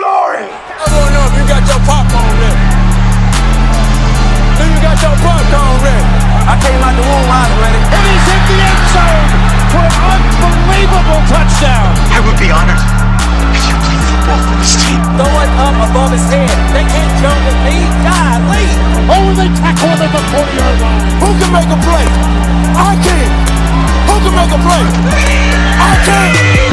glory. I don't know if you got your popcorn ready. Do you got your popcorn ready? I came out the womb wide ready. And he's hit the end zone for an unbelievable touchdown. I would be honored if you played football for this team. Throw it up above his head. They can't jump at me. God, leave. Oh, they tackle him at the 40-yard line. Who can make a play? I can. Who can make a play? I can.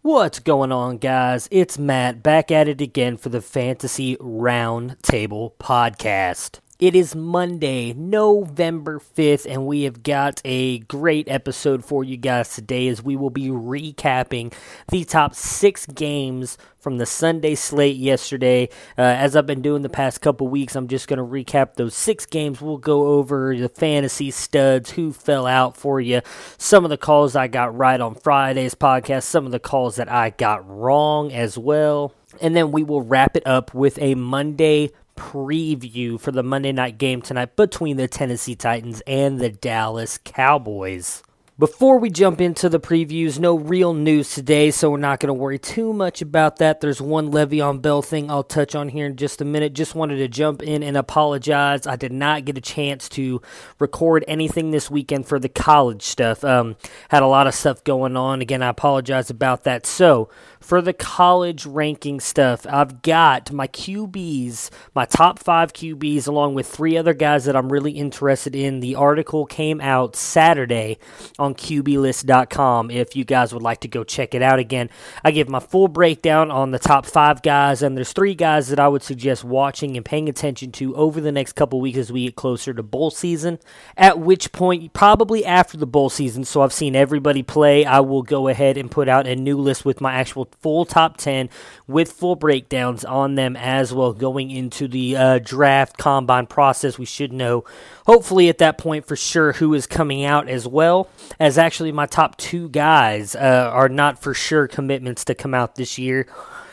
What's going on, guys? It's Matt back at it again for the Fantasy Roundtable Podcast. It is Monday, November 5th, and we have got a great episode for you guys today as we will be recapping the top 6 games from the Sunday slate yesterday. As I've been doing the past couple weeks, I'm just going to recap those 6 games. We'll go over the fantasy studs, who fell out for you, some of the calls I got right on Friday's podcast, some of the calls that I got wrong as well. And then we will wrap it up with a Monday preview for the Monday night game tonight between the Tennessee Titans and the Dallas Cowboys. Before we jump into the previews, no real news today, so we're not going to worry too much about that. There's one Le'Veon Bell thing I'll touch on here in just a minute. Just wanted to jump in and apologize. I did not get a chance to record anything this weekend for the college stuff. Had a lot of stuff going on. Again, I apologize about that. So, for the college ranking stuff, I've got my QBs, my top 5 QBs, along with 3 other guys that I'm really interested in. The article came out Saturday on QBList.com if you guys would like to go check it out again. I give my full breakdown on the top 5 guys, and there's 3 guys that I would suggest watching and paying attention to over the next couple weeks as we get closer to bowl season, at which point, probably after the bowl season, so I've seen everybody play, I will go ahead and put out a new list with my actual full top 10 with full breakdowns on them as well going into the draft combine process. We should know, hopefully at that point, for sure who is coming out as well. As actually my top 2 guys are not for sure commitments to come out this year.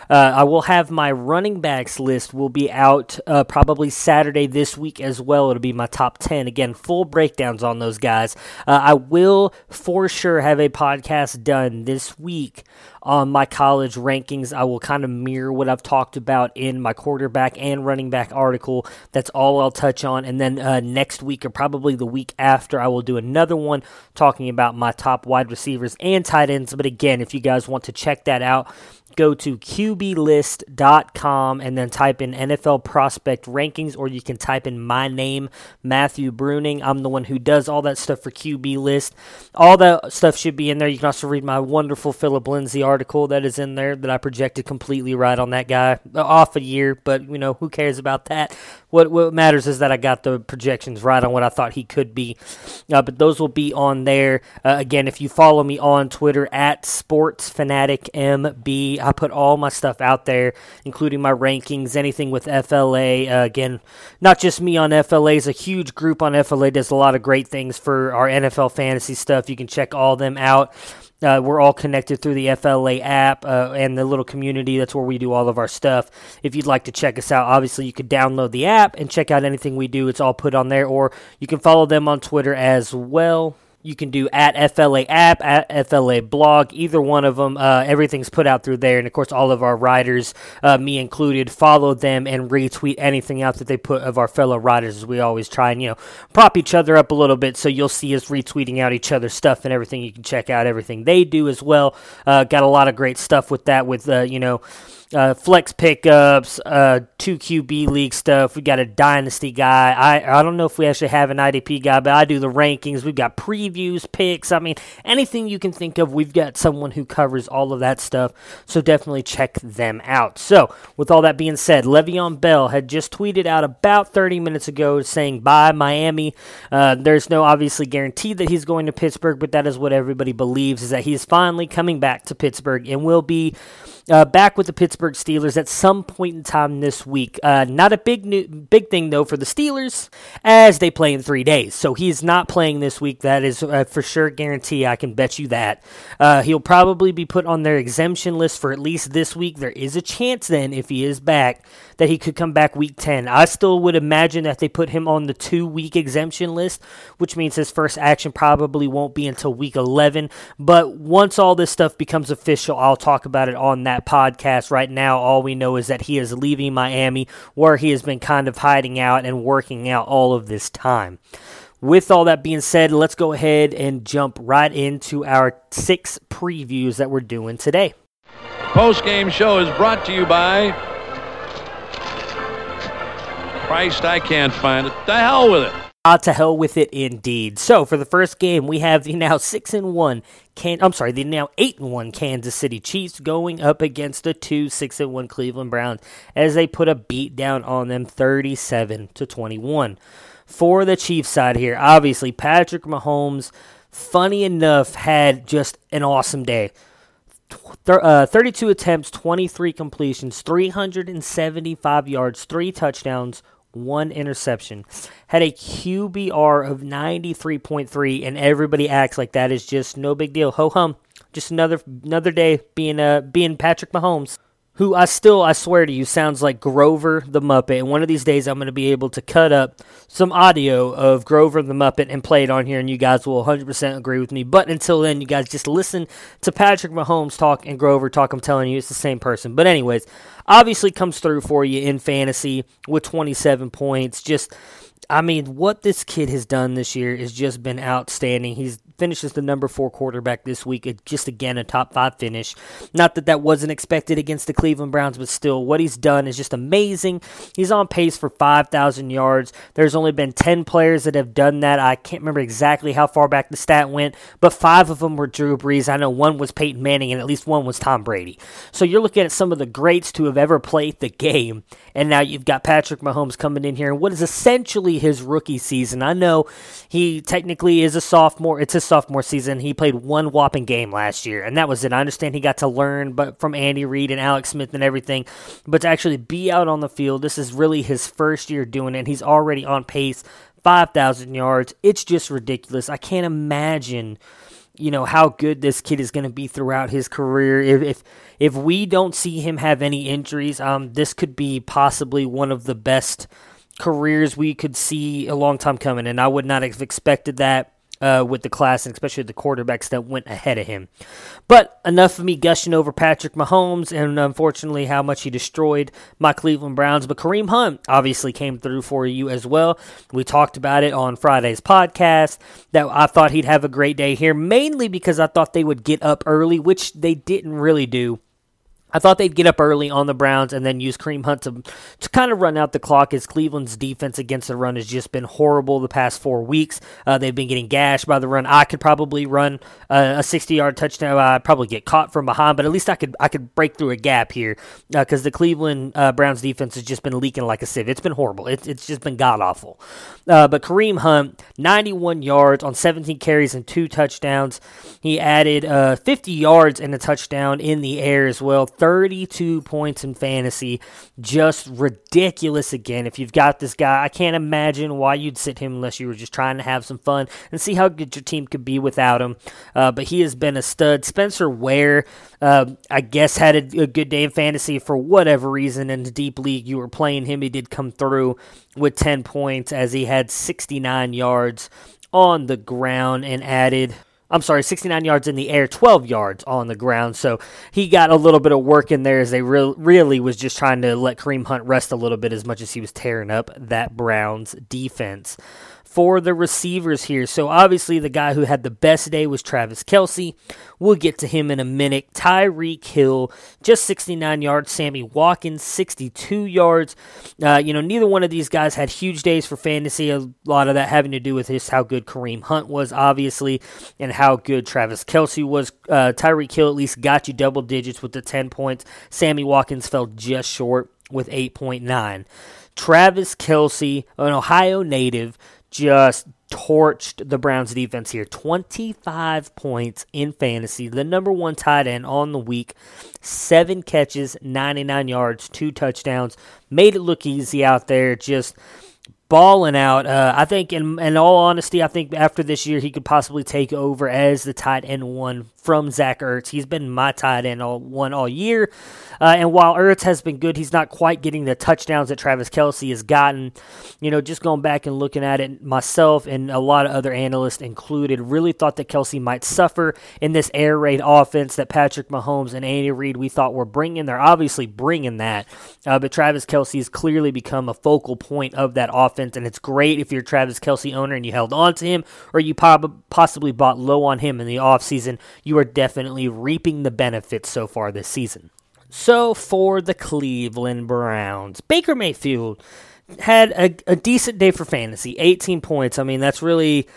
I will have my running backs list will be out probably Saturday this week as well. It'll be my top 10. Again, full breakdowns on those guys. I will for sure have a podcast done this week on my college rankings. I will kind of mirror what I've talked about in my quarterback and running back article. That's all I'll touch on. And then next week, or probably the week after, I will do another one talking about my top wide receivers and tight ends. But again, if you guys want to check that out, go to QBList.com and then type in NFL Prospect Rankings, or you can type in my name, Matthew Bruning. I'm the one who does all that stuff for QB List. All that stuff should be in there. You can also read my wonderful Philip Lindsay article that is in there that I projected completely right on that guy. Off a year, but you know, who cares about that? What matters is that I got the projections right on what I thought he could be. But those will be on there. Again, if you follow me on Twitter, at SportsFanaticMB, I put all my stuff out there, including my rankings, anything with FLA. Again, not just me on FLA. It's a huge group on FLA. Does a lot of great things for our NFL fantasy stuff. You can check all them out. We're all connected through the FLA app and the little community. That's where we do all of our stuff. If you'd like to check us out, obviously you could download the app and check out anything we do. It's all put on there, or you can follow them on Twitter as well. You can do at FLA app, at FLA blog, either one of them. Everything's put out through there. And, of course, all of our writers, me included, follow them and retweet anything out that they put of our fellow writers, as we always try and, you know, prop each other up a little bit. So you'll see us retweeting out each other's stuff and everything. You can check out everything they do as well. Got a lot of great stuff with that, with, you know, flex pickups, 2 QB league stuff. We got a dynasty guy. I don't know if we actually have an IDP guy, but I do the rankings. We've got previews, picks. I mean, anything you can think of, we've got someone who covers all of that stuff. So definitely check them out. So with all that being said, Le'Veon Bell had just tweeted out about 30 minutes ago saying bye Miami. There's no obviously guarantee that he's going to Pittsburgh, but that is what everybody believes, is that he's finally coming back to Pittsburgh and will be back with the Pittsburgh Steelers at some point in time this week. Not a big thing, though, for the Steelers, as they play in 3 days. So he's not playing this week. That is for sure guarantee. I can bet you that. He'll probably be put on their exemption list for at least this week. There is a chance then, if he is back, that he could come back week 10. I still would imagine that they put him on the 2-week exemption list, which means his first action probably won't be until week 11. But once all this stuff becomes official, I'll talk about it on that podcast. Right now, all we know is that he is leaving Miami, where he has been kind of hiding out and working out all of this time. With all that being said, let's go ahead and jump right into our 6 previews that we're doing today. Post-game show is brought to you by... Christ, I can't find it. The hell with it. To hell with it indeed. So for the first game, we have the now 6-1 the now 8-1 Kansas City Chiefs going up against the 6-1 Cleveland Browns as they put a beat down on them 37-21. For the Chiefs side here, obviously Patrick Mahomes, funny enough, had just an awesome day. 32 attempts, 23 completions, 375 yards, 3 touchdowns, 1 interception. Had a QBR of 93.3, and everybody acts like that is just no big deal. Ho hum, just another day being Patrick Mahomes, who I swear to you, sounds like Grover the Muppet. And one of these days, I'm going to be able to cut up some audio of Grover the Muppet and play it on here, and you guys will 100% agree with me. But until then, you guys just listen to Patrick Mahomes talk and Grover talk. I'm telling you, it's the same person. But anyways, obviously comes through for you in fantasy with 27 points. What this kid has done this year has just been outstanding. He finishes the number 4 quarterback this week. Just, again, a top 5 finish. Not that wasn't expected against the Cleveland Browns, but still, what he's done is just amazing. He's on pace for 5,000 yards. There's only been 10 players that have done that. I can't remember exactly how far back the stat went, but 5 of them were Drew Brees. I know 1 was Peyton Manning, and at least 1 was Tom Brady. So you're looking at some of the greats to have ever played the game, and now you've got Patrick Mahomes coming in here, and what is essentially his rookie season. I know he technically is a sophomore. It's his sophomore season. He played 1 whopping game last year, and that was it. I understand he got to learn from Andy Reid and Alex Smith and everything, but to actually be out on the field, this is really his first year doing it, and he's already on pace, 5,000 yards. It's just ridiculous. I can't imagine how good this kid is going to be throughout his career. If we don't see him have any injuries, this could be possibly one of the best careers we could see a long time coming, and I would not have expected that with the class, and especially the quarterbacks that went ahead of him. But enough of me gushing over Patrick Mahomes and unfortunately how much he destroyed my Cleveland Browns. But Kareem Hunt obviously came through for you as well. We talked about it on Friday's podcast that I thought he'd have a great day here, mainly because I thought they would get up early, which they didn't really do. I thought they'd get up early on the Browns and then use Kareem Hunt to kind of run out the clock, as Cleveland's defense against the run has just been horrible the past 4 weeks. They've been getting gashed by the run. I could probably run a 60-yard touchdown. I'd probably get caught from behind, but at least I could break through a gap here because the Cleveland Browns defense has just been leaking like a sieve. It's been horrible. It's just been god-awful. But Kareem Hunt, 91 yards on 17 carries and 2 touchdowns. He added 50 yards and a touchdown in the air as well. 32 points in fantasy, just ridiculous again. If you've got this guy, I can't imagine why you'd sit him unless you were just trying to have some fun and see how good your team could be without him. But he has been a stud. Spencer Ware, I guess, had a good day in fantasy for whatever reason. In the deep league, you were playing him. He did come through with 10 points as he had 69 yards in the air, 12 yards on the ground. So he got a little bit of work in there as they really was just trying to let Kareem Hunt rest a little bit as much as he was tearing up that Browns defense. For the receivers here, so obviously the guy who had the best day was Travis Kelce. We'll get to him in a minute. Tyreek Hill, just 69 yards. Sammy Watkins, 62 yards. Neither one of these guys had huge days for fantasy. A lot of that having to do with just how good Kareem Hunt was, obviously, and how good Travis Kelce was. Tyreek Hill at least got you double digits with the 10 points. Sammy Watkins fell just short with 8.9. Travis Kelce, an Ohio native, just torched the Browns defense here. 25 points in fantasy. The number 1 tight end on the week. 7 catches, 99 yards, 2 touchdowns. Made it look easy out there. Just balling out. I think, in all honesty, I think after this year he could possibly take over as the tight end one from Zach Ertz. He's been my tight end all year. And while Ertz has been good, he's not quite getting the touchdowns that Travis Kelce has gotten. You know, just going back and looking at it myself and a lot of other analysts included, really thought that Kelce might suffer in this air raid offense that Patrick Mahomes and Andy Reid we thought were bringing. They're obviously bringing that, but Travis Kelce has clearly become a focal point of that offense, and it's great if you're a Travis Kelce owner and you held on to him or you possibly bought low on him in the offseason. You are definitely reaping the benefits so far this season. So for the Cleveland Browns, Baker Mayfield had a decent day for fantasy, 18 points. I mean, that's really,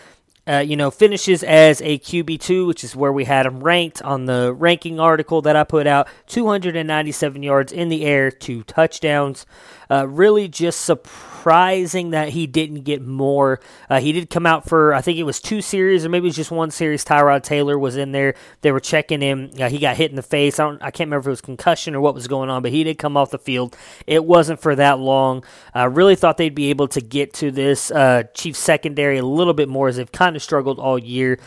finishes as a QB2, which is where we had him ranked on the ranking article that I put out, 297 yards in the air, 2 touchdowns. Really just surprising that he didn't get more. He did come out for, I think it was 2 series, or maybe it was just 1 series. Tyrod Taylor was in there. They were checking him. He got hit in the face. I can't remember if it was concussion or what was going on, but he did come off the field. It wasn't for that long. I really thought they'd be able to get to this Chiefs secondary a little bit more, as they've kind of struggled all year.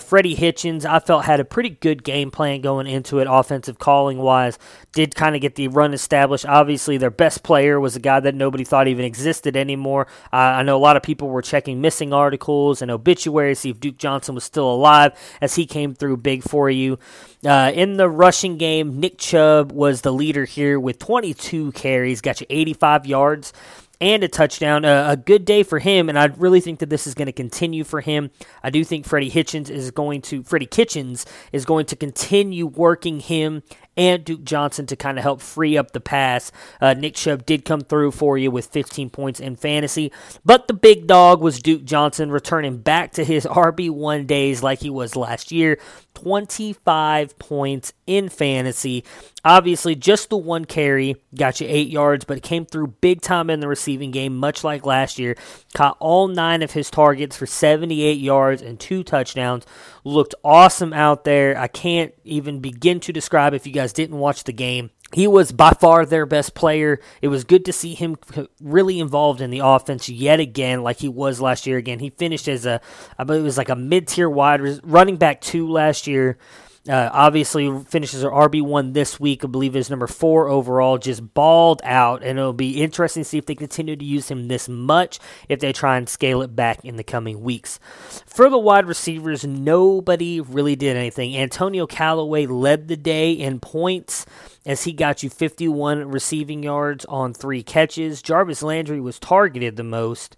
Freddie Kitchens, I felt, had a pretty good game plan going into it, offensive calling-wise. Did kind of get the run established. Obviously, their best player was a guy that nobody thought even existed anymore. I know a lot of people were checking missing articles and obituaries, see if Duke Johnson was still alive, as he came through big for you. In the rushing game, Nick Chubb was the leader here with 22 carries, got you 85 yards. And a touchdown, a good day for him, and I really think that this is going to continue for him. I do think Freddie Kitchens is going to continue working him and Duke Johnson to kind of help free up the pass. Nick Chubb did come through for you with 15 points in fantasy, but the big dog was Duke Johnson, returning back to his RB1 days like he was last year. 25 points in fantasy. Obviously, just the 1 carry got you 8 yards, but it came through big time in the receiving game, much like last year. Caught all 9 of his targets for 78 yards and 2 touchdowns. Looked awesome out there. I can't even begin to describe if you guys didn't watch the game. He was by far their best player. It was good to see him really involved in the offense yet again, like he was last year again. He finished as I believe it was like a mid-tier wide running back 2 last year. Obviously finishes our RB1 this week. I believe is number 4 overall, just balled out, and it'll be interesting to see if they continue to use him this much, if they try and scale it back in the coming weeks. For the wide receivers, nobody really did anything. Antonio Callaway led the day in points, as he got you 51 receiving yards on 3 catches. Jarvis Landry was targeted the most.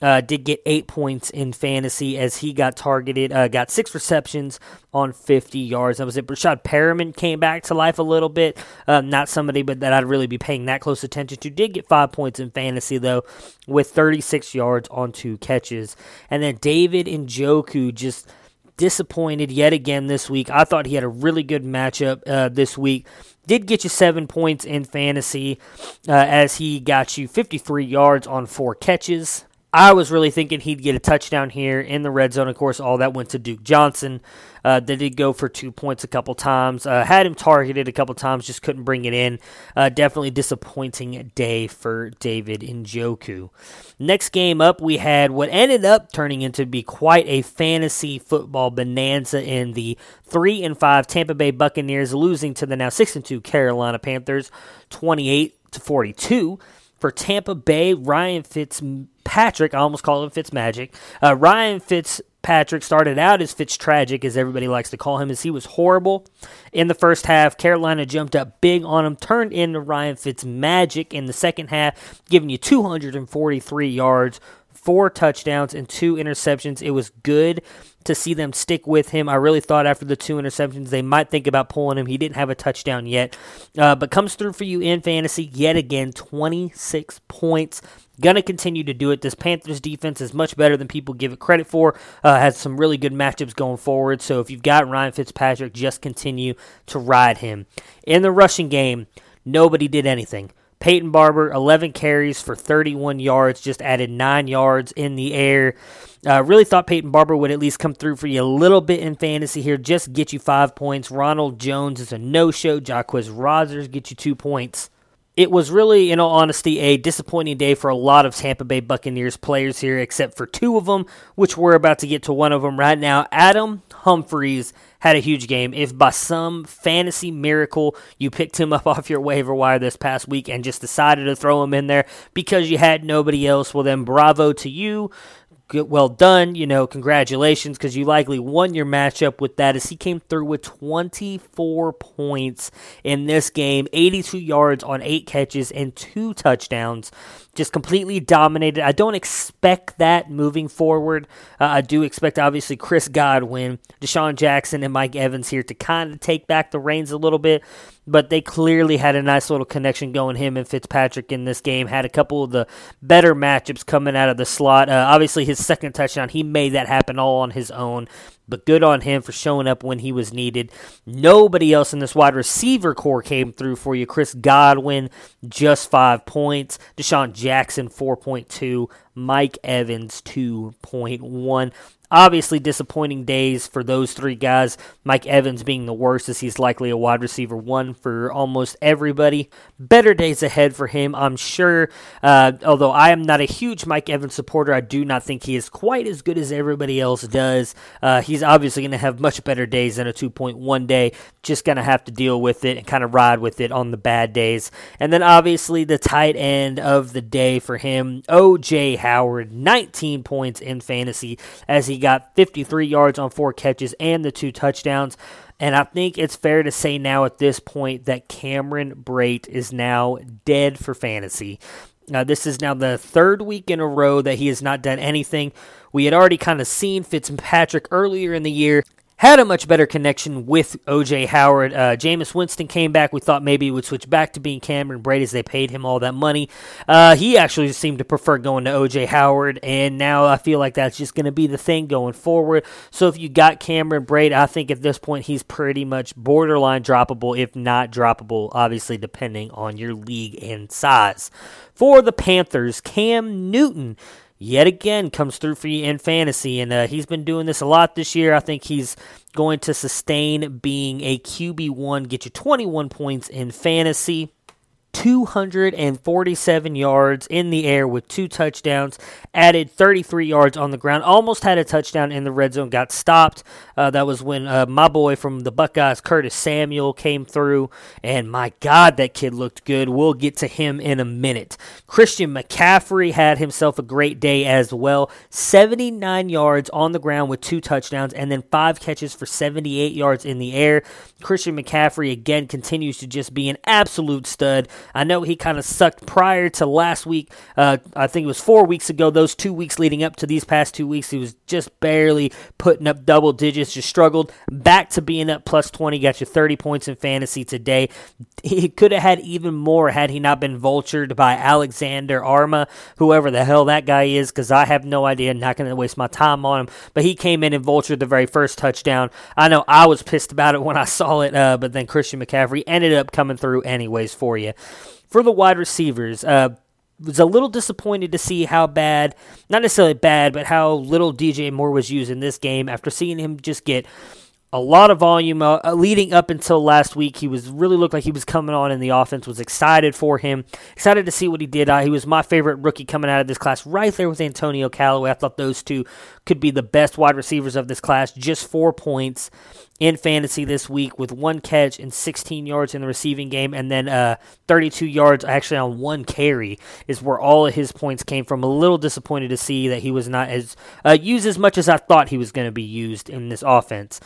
Did get 8 points in fantasy as he got targeted, got 6 receptions on 50 yards. That was it. Brashad Perriman came back to life a little bit. Not somebody but that I'd really be paying that close attention to. Did get 5 points in fantasy, though, with 36 yards on 2 catches. And then David Njoku just disappointed yet again this week. I thought he had a really good matchup this week. Did get you 7 points in fantasy as he got you 53 yards on 4 catches. I was really thinking he'd get a touchdown here in the red zone. Of course, all that went to Duke Johnson. They did go for 2 points a couple times. Had him targeted a couple times, just couldn't bring it in. Definitely disappointing day for David Njoku. Next game up, we had what ended up turning into be quite a fantasy football bonanza in the 3-5 Tampa Bay Buccaneers, losing to the now 6-2 Carolina Panthers, 28-42. For Tampa Bay, Ryan Fitzpatrick, I almost call him Fitzmagic. Ryan Fitzpatrick started out as Fitztragic, as everybody likes to call him, as he was horrible in the first half. Carolina jumped up big on him, turned into Ryan Fitzmagic in the second half, giving you 243 yards, 4 touchdowns, and 2 interceptions. It was good to see them stick with him. I really thought after the 2 interceptions, they might think about pulling him. He didn't have a touchdown yet, but comes through for you in fantasy yet again, 26 points. Going to continue to do it. This Panthers defense is much better than people give it credit for. Has some really good matchups going forward. So if you've got Ryan Fitzpatrick, just continue to ride him. In the rushing game, nobody did anything. Peyton Barber, 11 carries for 31 yards, just added 9 yards in the air. Really thought Peyton Barber would at least come through for you a little bit in fantasy here, just get you 5 points. Ronald Jones is a no-show. Jacquizz Rodgers gets you 2 points. It was really, in all honesty, a disappointing day for a lot of Tampa Bay Buccaneers players here, except for two of them, which we're about to get to one of them right now. Adam Humphries had a huge game. If by some fantasy miracle you picked him up off your waiver wire this past week and just decided to throw him in there because you had nobody else, well then bravo to you. Good, well done, you know, congratulations, because you likely won your matchup with that, as he came through with 24 points in this game, 82 yards on 8 catches and 2 touchdowns. Just completely dominated. I don't expect that moving forward. I do expect, obviously, Chris Godwin, Deshaun Jackson, and Mike Evans here to kind of take back the reins a little bit, but they clearly had a nice little connection going, him and Fitzpatrick in this game. Had a couple of the better matchups coming out of the slot. Obviously, his second touchdown, he made that happen all on his own. But good on him for showing up when he was needed. Nobody else in this wide receiver core came through for you. Chris Godwin, just 5 points. Deshaun Jackson, 4.2. Mike Evans, 2.1. Obviously, disappointing days for those three guys. Mike Evans being the worst, as he's likely a wide receiver one for almost everybody. Better days ahead for him, I'm sure. Although I am not a huge Mike Evans supporter, I do not think he is quite as good as everybody else does. He's obviously going to have much better days than a 2.1 day. Just going to have to deal with it and kind of ride with it on the bad days. And then obviously the tight end of the day for him, O.J. Howard, 19 points in fantasy, as he got 53 yards on 4 catches and the 2 touchdowns. And I think it's fair to say now at this point that Cameron Brate is now dead for fantasy. This is now the third week in a row that he has not done anything. We had already kind of seen Fitzpatrick earlier in the year. Had a much better connection with O.J. Howard. Jameis Winston came back. We thought maybe he would switch back to being Cameron Brate as they paid him all that money. He actually seemed to prefer going to O.J. Howard, and now I feel like that's just going to be the thing going forward. So if you got Cameron Brate, I think at this point he's pretty much borderline droppable, if not droppable, obviously depending on your league and size. For the Panthers, Cam Newton yet again comes through for you in fantasy, and he's been doing this a lot this year. I think he's going to sustain being a QB1, get you 21 points in fantasy, 247 yards in the air with 2 touchdowns, added 33 yards on the ground, almost had a touchdown in the red zone, got stopped. That was when my boy from the Buckeyes, Curtis Samuel, came through, and my God, that kid looked good. We'll get to him in a minute. Christian McCaffrey had himself a great day as well, 79 yards on the ground with 2 touchdowns, and then 5 catches for 78 yards in the air. Christian McCaffrey, again, continues to just be an absolute stud. I know he kind of sucked prior to last week. I think it was 4 weeks ago. Those 2 weeks leading up to these past 2 weeks, he was just barely putting up double digits, just struggled. Back to being up plus 20, got you 30 points in fantasy today. He could have had even more had he not been vultured by Alexander Arma, whoever the hell that guy is, because I have no idea. I'm not going to waste my time on him. But he came in and vultured the very first touchdown. I know I was pissed about it when I saw it, but then Christian McCaffrey ended up coming through anyways for you. For the wide receivers, was a little disappointed to see how bad, not necessarily bad, but how little DJ Moore was used in this game after seeing him just get a lot of volume. Leading up until last week, he was really looked like he was coming on, and the offense was excited for him, excited to see what he did. He was my favorite rookie coming out of this class, right there with Antonio Callaway. I thought those two could be the best wide receivers of this class, just 4 points in fantasy this week with 1 catch and 16 yards in the receiving game, and then 32 yards actually on 1 carry is where all of his points came from. A little disappointed to see that he was not as used as much as I thought he was going to be used in this offense.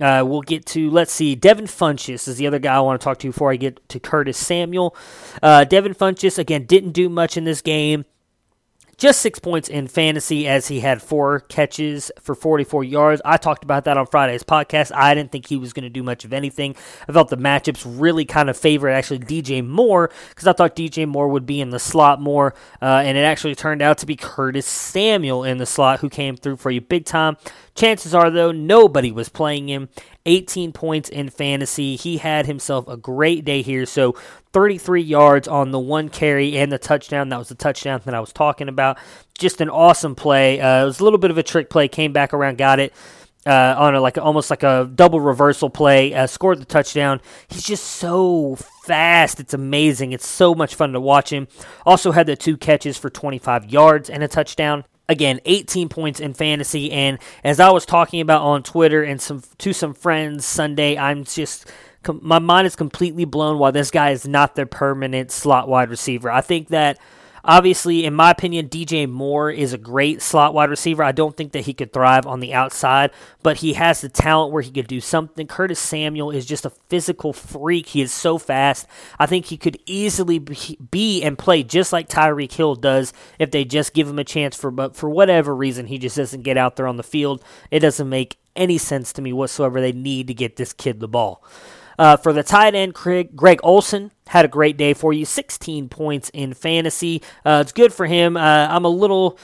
We'll get to, let's see, Devin Funchess is the other guy I want to talk to before I get to Curtis Samuel. Devin Funchess, again, didn't do much in this game. Just 6 points in fantasy as he had 4 catches for 44 yards. I talked about that on Friday's podcast. I didn't think he was going to do much of anything. I felt the matchups really kind of favored actually DJ Moore, because I thought DJ Moore would be in the slot more, and it actually turned out to be Curtis Samuel in the slot who came through for you big time. Chances are, though, nobody was playing him. 18 points in fantasy. He had himself a great day here, so 33 yards on the 1 carry and the touchdown. That was the touchdown that I was talking about. Just an awesome play. It was a little bit of a trick play. Came back around, got it. on a, like almost like a double reversal play, scored the touchdown. He's just so fast. It's amazing. It's so much fun to watch him. Also had the 2 catches for 25 yards and a touchdown. Again, 18 points in fantasy. And as I was talking about on Twitter and to some friends Sunday, I'm just... my mind is completely blown why this guy is not their permanent slot wide receiver. I think that, obviously, in my opinion, DJ Moore is a great slot wide receiver. I don't think that he could thrive on the outside, but he has the talent where he could do something. Curtis Samuel is just a physical freak. He is so fast. I think he could easily be and play just like Tyreek Hill does if they just give him a chance, but for whatever reason, he just doesn't get out there on the field. It doesn't make any sense to me whatsoever. They need to get this kid the ball. For the tight end, Greg Olsen had a great day for you, 16 points in fantasy. It's good for him. I'm a little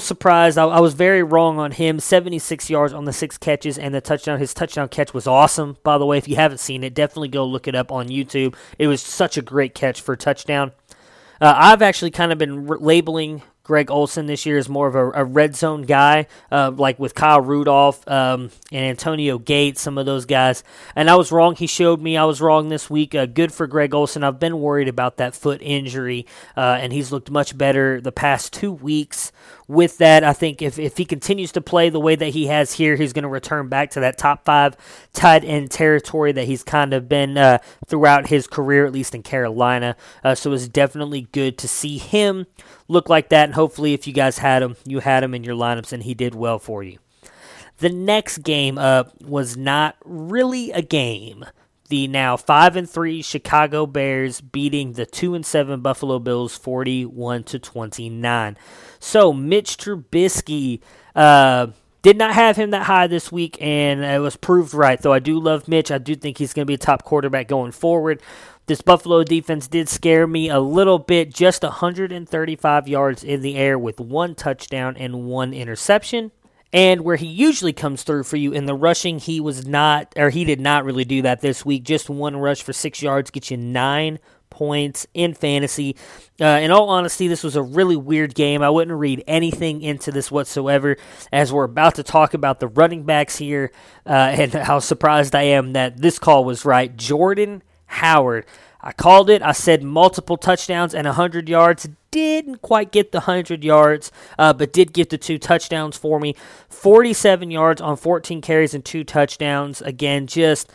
surprised. I was very wrong on him, 76 yards on the 6 catches and the touchdown. His touchdown catch was awesome, by the way. If you haven't seen it, definitely go look it up on YouTube. It was such a great catch for a touchdown. I've actually kind of been labeling Greg Olsen this year is more of a red zone guy, like with Kyle Rudolph and Antonio Gates, some of those guys. And I was wrong. He showed me I was wrong this week. Good for Greg Olsen. I've been worried about that foot injury, and he's looked much better the past 2 weeks. With that, I think if he continues to play the way that he has here, he's going to return back to that top 5 tight end territory that he's kind of been throughout his career, at least in Carolina. So it's definitely good to see him look like that. And hopefully if you guys had him, you had him in your lineups and he did well for you. The next game up was not really a game. The now 5-3 Chicago Bears beating the 2-7 Buffalo Bills 41-29. So Mitch Trubisky did not have him that high this week, and it was proved right. Though I do love Mitch, I do think he's going to be a top quarterback going forward. This Buffalo defense did scare me a little bit, just 135 yards in the air with 1 touchdown and 1 interception. And where he usually comes through for you in the rushing, he did not really do that this week. Just 1 rush for 6 yards gets you 9 points in fantasy. In all honesty, this was a really weird game. I wouldn't read anything into this whatsoever, as we're about to talk about the running backs here, and how surprised I am that this call was right. Jordan Howard. I called it. I said multiple touchdowns and 100 yards. Didn't quite get the 100 yards, but did get the 2 touchdowns for me. 47 yards on 14 carries and 2 touchdowns. Again, just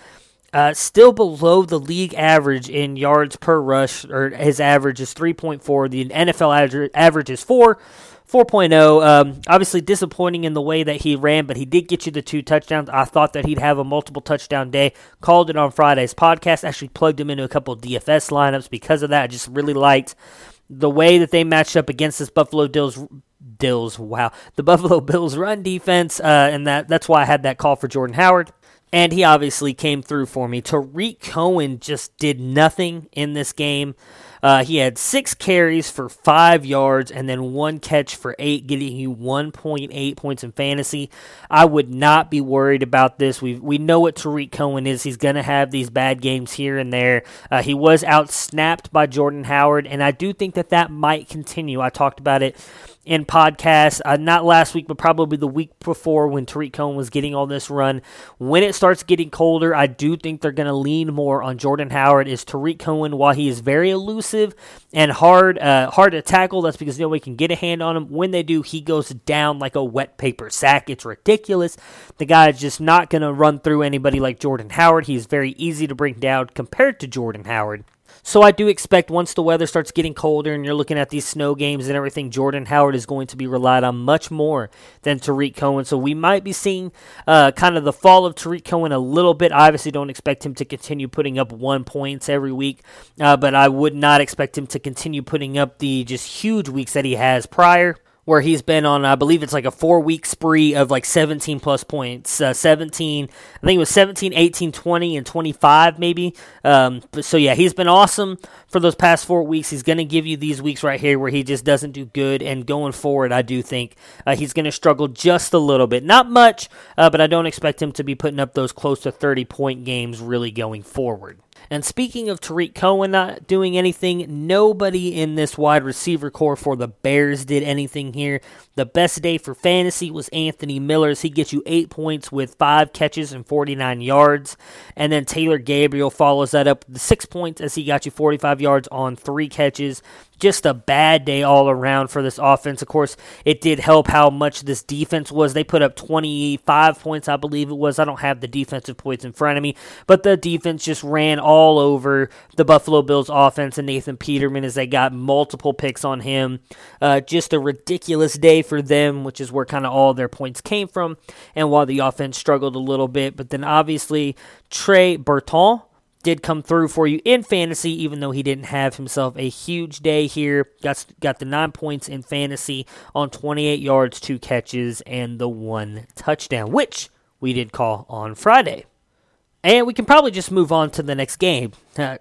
still below the league average in yards per rush, or his average is 3.4. The NFL average is 4.0. Obviously disappointing in the way that he ran, but he did get you the 2 touchdowns. I thought that he'd have a multiple touchdown day. Called it on Friday's podcast. Actually plugged him into a couple of DFS lineups because of that. I just really liked the way that they matched up against this the Buffalo Bills run defense, and that's why I had that call for Jordan Howard. And he obviously came through for me. Tariq Cohen just did nothing in this game. He had 6 carries for 5 yards and then 1 catch for 8, getting you 1.8 points in fantasy. I would not be worried about this. We know what Tariq Cohen is. He's going to have these bad games here and there. He was outsnapped by Jordan Howard, and I do think that might continue. I talked about it in podcasts, not last week, but probably the week before when Tariq Cohen was getting all this run. When it starts getting colder, I do think they're going to lean more on Jordan Howard. Is Tariq Cohen, while he is very elusive and hard to tackle, that's because nobody can get a hand on him. When they do, he goes down like a wet paper sack. It's ridiculous. The guy is just not going to run through anybody like Jordan Howard. He's very easy to bring down compared to Jordan Howard. So I do expect once the weather starts getting colder and you're looking at these snow games and everything, Jordan Howard is going to be relied on much more than Tariq Cohen. So we might be seeing kind of the fall of Tariq Cohen a little bit. I obviously don't expect him to continue putting up 1 point every week, but I would not expect him to continue putting up the just huge weeks that he has prior, where he's been on, I believe it's like a 4-week spree of like 17-plus points. 17, I think it was 17, 18, 20, and 25 maybe. So yeah, he's been awesome for those past 4 weeks. He's going to give you these weeks right here where he just doesn't do good. And going forward, I do think he's going to struggle just a little bit. Not much, but I don't expect him to be putting up those close to 30-point games really going forward. And speaking of Tariq Cohen not doing anything, nobody in this wide receiver core for the Bears did anything here. The best day for fantasy was Anthony Miller's. He gets you 8 points with 5 catches and 49 yards. And then Taylor Gabriel follows that up with 6 points as he got you 45 yards on 3 catches. Just a bad day all around for this offense. Of course, it did help how much this defense was. They put up 25 points, I believe it was. I don't have the defensive points in front of me, but the defense just ran all over the Buffalo Bills offense and Nathan Peterman as they got multiple picks on him. Just a ridiculous day for them, which is where kind of all their points came from, and while the offense struggled a little bit. But then obviously Trey Burton did come through for you in fantasy, even though he didn't have himself a huge day here. Got the 9 points in fantasy on 28 yards, 2 catches, and the 1 touchdown, which we did call on Friday. And we can probably just move on to the next game.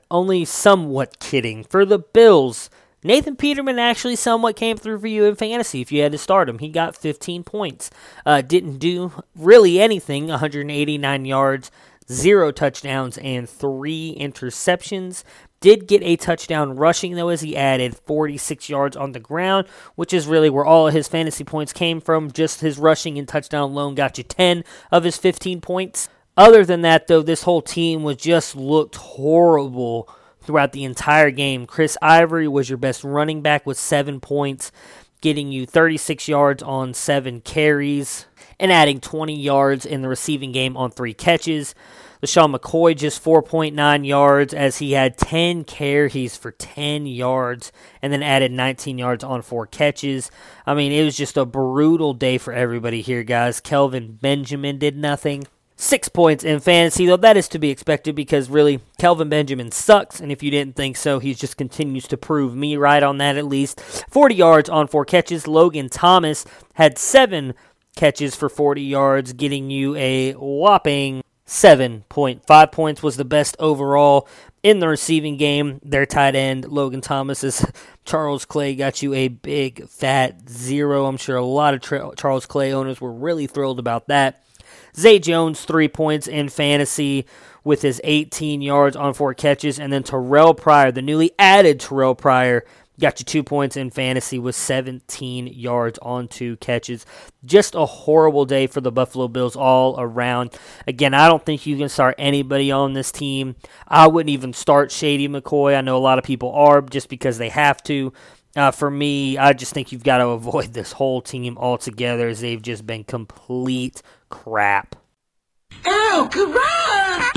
Only somewhat kidding. For the Bills, Nathan Peterman actually somewhat came through for you in fantasy if you had to start him. He got 15 points. Didn't do really anything, 189 yards, 0 touchdowns, and 3 interceptions. Did get a touchdown rushing, though, as he added 46 yards on the ground, which is really where all of his fantasy points came from. Just his rushing and touchdown alone got you 10 of his 15 points. Other than that, though, this whole team was just looked horrible throughout the entire game. Chris Ivory was your best running back with 7 points, getting you 36 yards on 7 carries and adding 20 yards in the receiving game on 3 catches. LaShawn McCoy just 4.9 yards as he had 10 carries for 10 yards and then added 19 yards on 4 catches. I mean, it was just a brutal day for everybody here, guys. Kelvin Benjamin did nothing. 6 points in fantasy, though that is to be expected because really Kelvin Benjamin sucks, and if you didn't think so, he just continues to prove me right on that at least. 40 yards on 4 catches. Logan Thomas had 7 catches for 40 yards, getting you a whopping 7.5 points. Was the best overall in the receiving game. Their tight end, Logan Thomas, is Charles Clay, got you a big fat 0. I'm sure a lot of Charles Clay owners were really thrilled about that. Zay Jones, 3 points in fantasy with his 18 yards on 4 catches. And then Terrell Pryor, the newly added Terrell Pryor, got you 2 points in fantasy with 17 yards on 2 catches. Just a horrible day for the Buffalo Bills all around. Again, I don't think you can start anybody on this team. I wouldn't even start Shady McCoy. I know a lot of people are just because they have to. For me, I just think you've got to avoid this whole team altogether as they've just been complete crap. Oh, crap!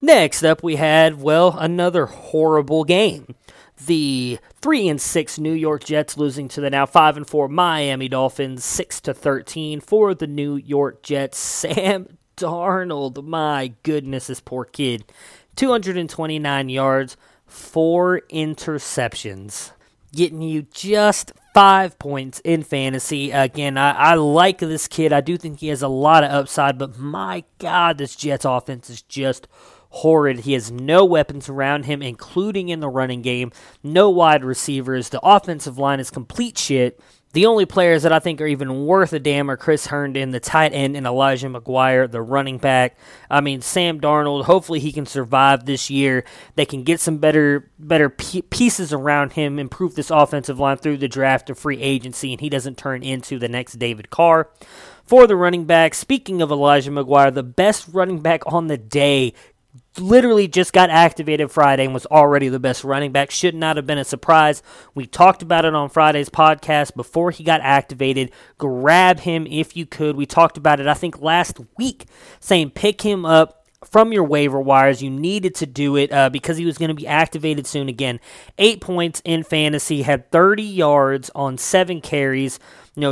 Next up, we had, another horrible game. The 3-6 New York Jets losing to the now 5-4 Miami Dolphins, 6-13 for the New York Jets. Sam Darnold, my goodness, this poor kid. 229 yards. 4 interceptions, getting you just 5 points in fantasy. Again, I like this kid. I do think he has a lot of upside, but my God, this Jets offense is just horrid. He has no weapons around him, including in the running game, no wide receivers. The offensive line is complete shit. The only players that I think are even worth a damn are Chris Herndon, the tight end, and Elijah McGuire, the running back. I mean, Sam Darnold, hopefully he can survive this year. They can get some better pieces around him, improve this offensive line through the draft and free agency, and he doesn't turn into the next David Carr. For the running back, speaking of Elijah McGuire, the best running back on the day, literally just got activated Friday and was already the best running back. Should not have been a surprise. We talked about it on Friday's podcast before he got activated. Grab him if you could. We talked about it, I think, last week, saying pick him up from your waiver wires. You needed to do it because he was going to be activated soon again. 8 points in fantasy, had 30 yards on 7 carries.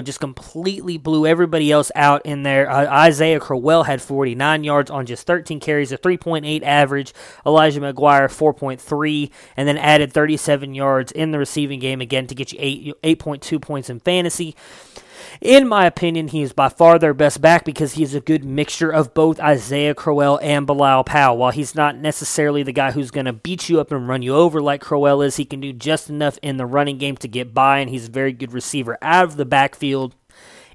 Just completely blew everybody else out in there. Isaiah Crowell had 49 yards on just 13 carries, a 3.8 average. Elijah McGuire, 4.3, and then added 37 yards in the receiving game again to get you 8.2 points in fantasy. In my opinion, he is by far their best back because he is a good mixture of both Isaiah Crowell and Bilal Powell. While he's not necessarily the guy who's going to beat you up and run you over like Crowell is, he can do just enough in the running game to get by, and he's a very good receiver out of the backfield.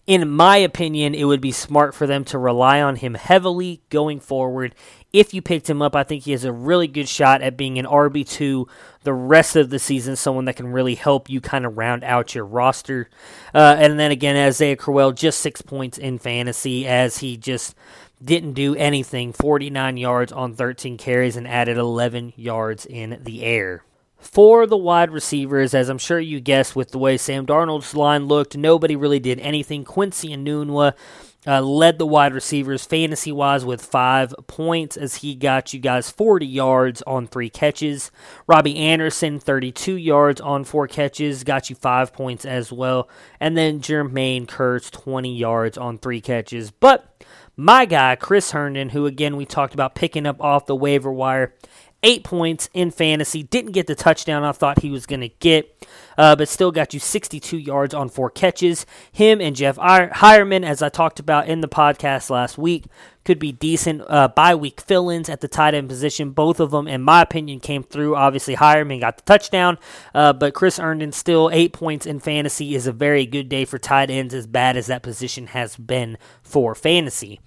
in my opinion, it would be smart for them to rely on him heavily going forward. If you picked him up, I think he has a really good shot at being an RB2 the rest of the season, someone that can really help you kind of round out your roster. And then again, Isaiah Crowell, just 6 points in fantasy as he just didn't do anything, 49 yards on 13 carries and added 11 yards in the air. For the wide receivers, as I'm sure you guessed with the way Sam Darnold's line looked, nobody really did anything. Quincy Enunwa led the wide receivers fantasy-wise with 5 points as he got you guys 40 yards on 3 catches. Robbie Anderson, 32 yards on 4 catches, got you 5 points as well. And then Jermaine Curse, 20 yards on 3 catches. But my guy, Chris Herndon, who again we talked about picking up off the waiver wire, 8 points in fantasy, didn't get the touchdown I thought he was going to get, but still got you 62 yards on 4 catches. Him and Jeff Hireman, as I talked about in the podcast last week, could be decent bye week fill-ins at the tight end position. Both of them, in my opinion, came through. Obviously, Hireman got the touchdown, but Chris Herndon still 8 points in fantasy is a very good day for tight ends, as bad as that position has been for fantasy.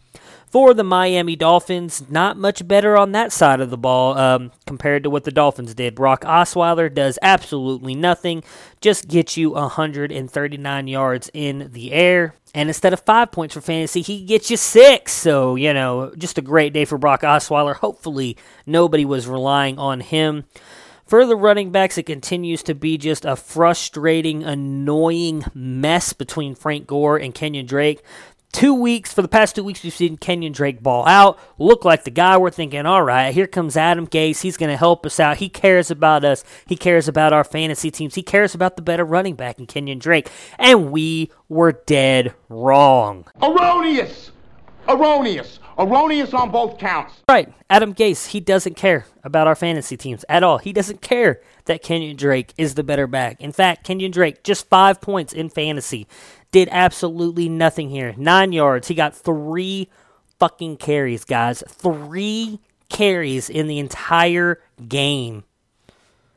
For the Miami Dolphins, not much better on that side of the ball compared to what the Dolphins did. Brock Osweiler does absolutely nothing, just gets you 139 yards in the air. And instead of 5 points for fantasy, he gets you 6. So, you know, just a great day for Brock Osweiler. Hopefully nobody was relying on him. For the running backs, it continues to be just a frustrating, annoying mess between Frank Gore and Kenyon Drake. For the past 2 weeks, we've seen Kenyon Drake ball out, look like the guy we're thinking, all right, here comes Adam Gase. He's going to help us out. He cares about us. He cares about our fantasy teams. He cares about the better running back in Kenyon Drake. And we were dead wrong. Erroneous on both counts. Right. Adam Gase, he doesn't care about our fantasy teams at all. He doesn't care that Kenyon Drake is the better back. In fact, Kenyon Drake, just 5 points in fantasy. Did absolutely nothing here. 9 yards. He got 3 fucking carries, guys. 3 carries in the entire game.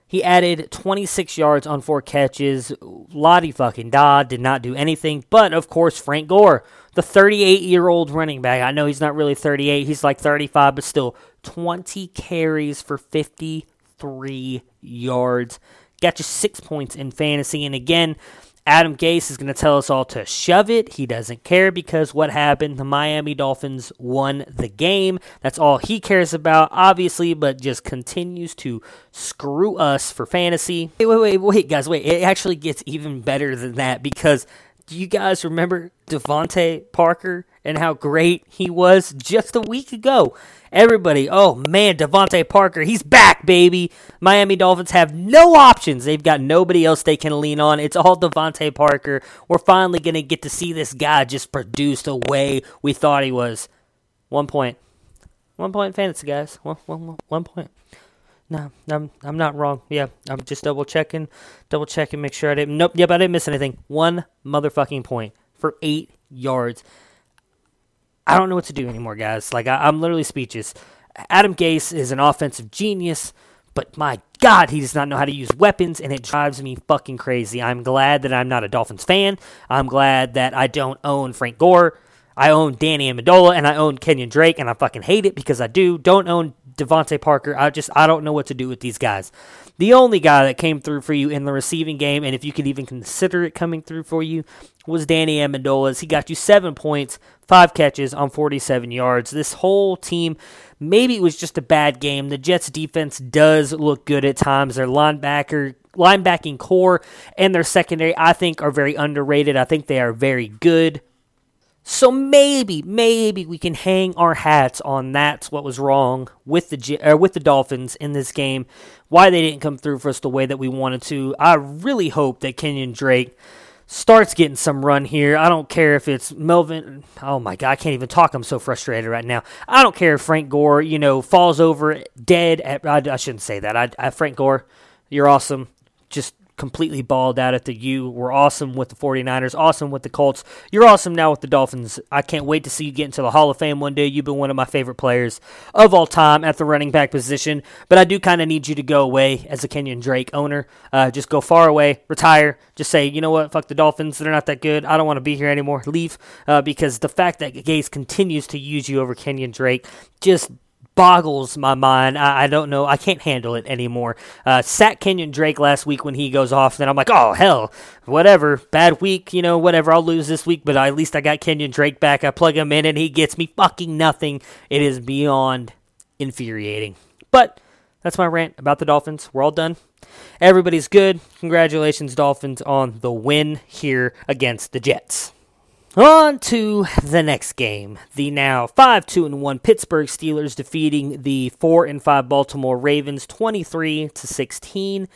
He added 26 yards on 4 catches. Lottie fucking Dodd did not do anything. But, of course, Frank Gore, the 38-year-old running back. I know he's not really 38. He's like 35, but still 20 carries for 53 yards. Got you 6 points in fantasy. And, again, Adam Gase is going to tell us all to shove it. He doesn't care because what happened? The Miami Dolphins won the game. That's all he cares about, obviously, but just continues to screw us for fantasy. Wait, guys. It actually gets even better than that because do you guys remember Devontae Parker and how great he was just a week ago? Everybody, oh man, Devontae Parker, he's back, baby. Miami Dolphins have no options. They've got nobody else they can lean on. It's all Devontae Parker. We're finally going to get to see this guy just produce the way we thought he was. 1 point. 1 point fantasy, guys. One point. No, I'm not wrong. Yeah, I'm just double-checking, make sure I didn't. Nope, yep, I didn't miss anything. 1 motherfucking point for 8 yards. I don't know what to do anymore, guys. Like, I'm literally speechless. Adam Gase is an offensive genius, but my God, he does not know how to use weapons, and it drives me fucking crazy. I'm glad that I'm not a Dolphins fan. I'm glad that I don't own Frank Gore. I own Danny Amendola, and I own Kenyon Drake, and I fucking hate it because I do. Don't own Devontae Parker. I don't know what to do with these guys. The only guy that came through for you in the receiving game, and if you could even consider it coming through for you, was Danny Amendola. He got you 7 points, 5 catches on 47 yards. This whole team, maybe it was just a bad game. The Jets defense does look good at times. Their linebacking core and their secondary, I think, are very underrated. I think they are very good. So maybe we can hang our hats on that's what was wrong with the Dolphins in this game, why they didn't come through for us the way that we wanted to. I really hope that Kenyon Drake starts getting some run here. I don't care if it's Melvin. Oh, my God, I can't even talk. I'm so frustrated right now. I don't care if Frank Gore, you know, falls over dead. I shouldn't say that. Frank Gore, you're awesome. Just completely balled out at the U. We're awesome with the 49ers, awesome with the Colts. You're awesome now with the Dolphins. I can't wait to see you get into the Hall of Fame one day. You've been one of my favorite players of all time at the running back position, but I do kind of need you to go away as a Kenyon Drake owner. Just go far away, retire, just say, you know what, fuck the Dolphins. They're not that good. I don't want to be here anymore. Leave, because the fact that Gase continues to use you over Kenyon Drake just boggles my mind. I don't know. I can't handle it anymore. Sat Kenyon Drake last week when he goes off, and then I'm like, oh, hell, whatever. Bad week, you know, whatever. I'll lose this week, but at least I got Kenyon Drake back. I plug him in, and he gets me fucking nothing. It is beyond infuriating. But that's my rant about the Dolphins. We're all done. Everybody's good. Congratulations, Dolphins, on the win here against the Jets. On to the next game. The now 5-2-1 Pittsburgh Steelers defeating the 4-5 Baltimore Ravens 23-16.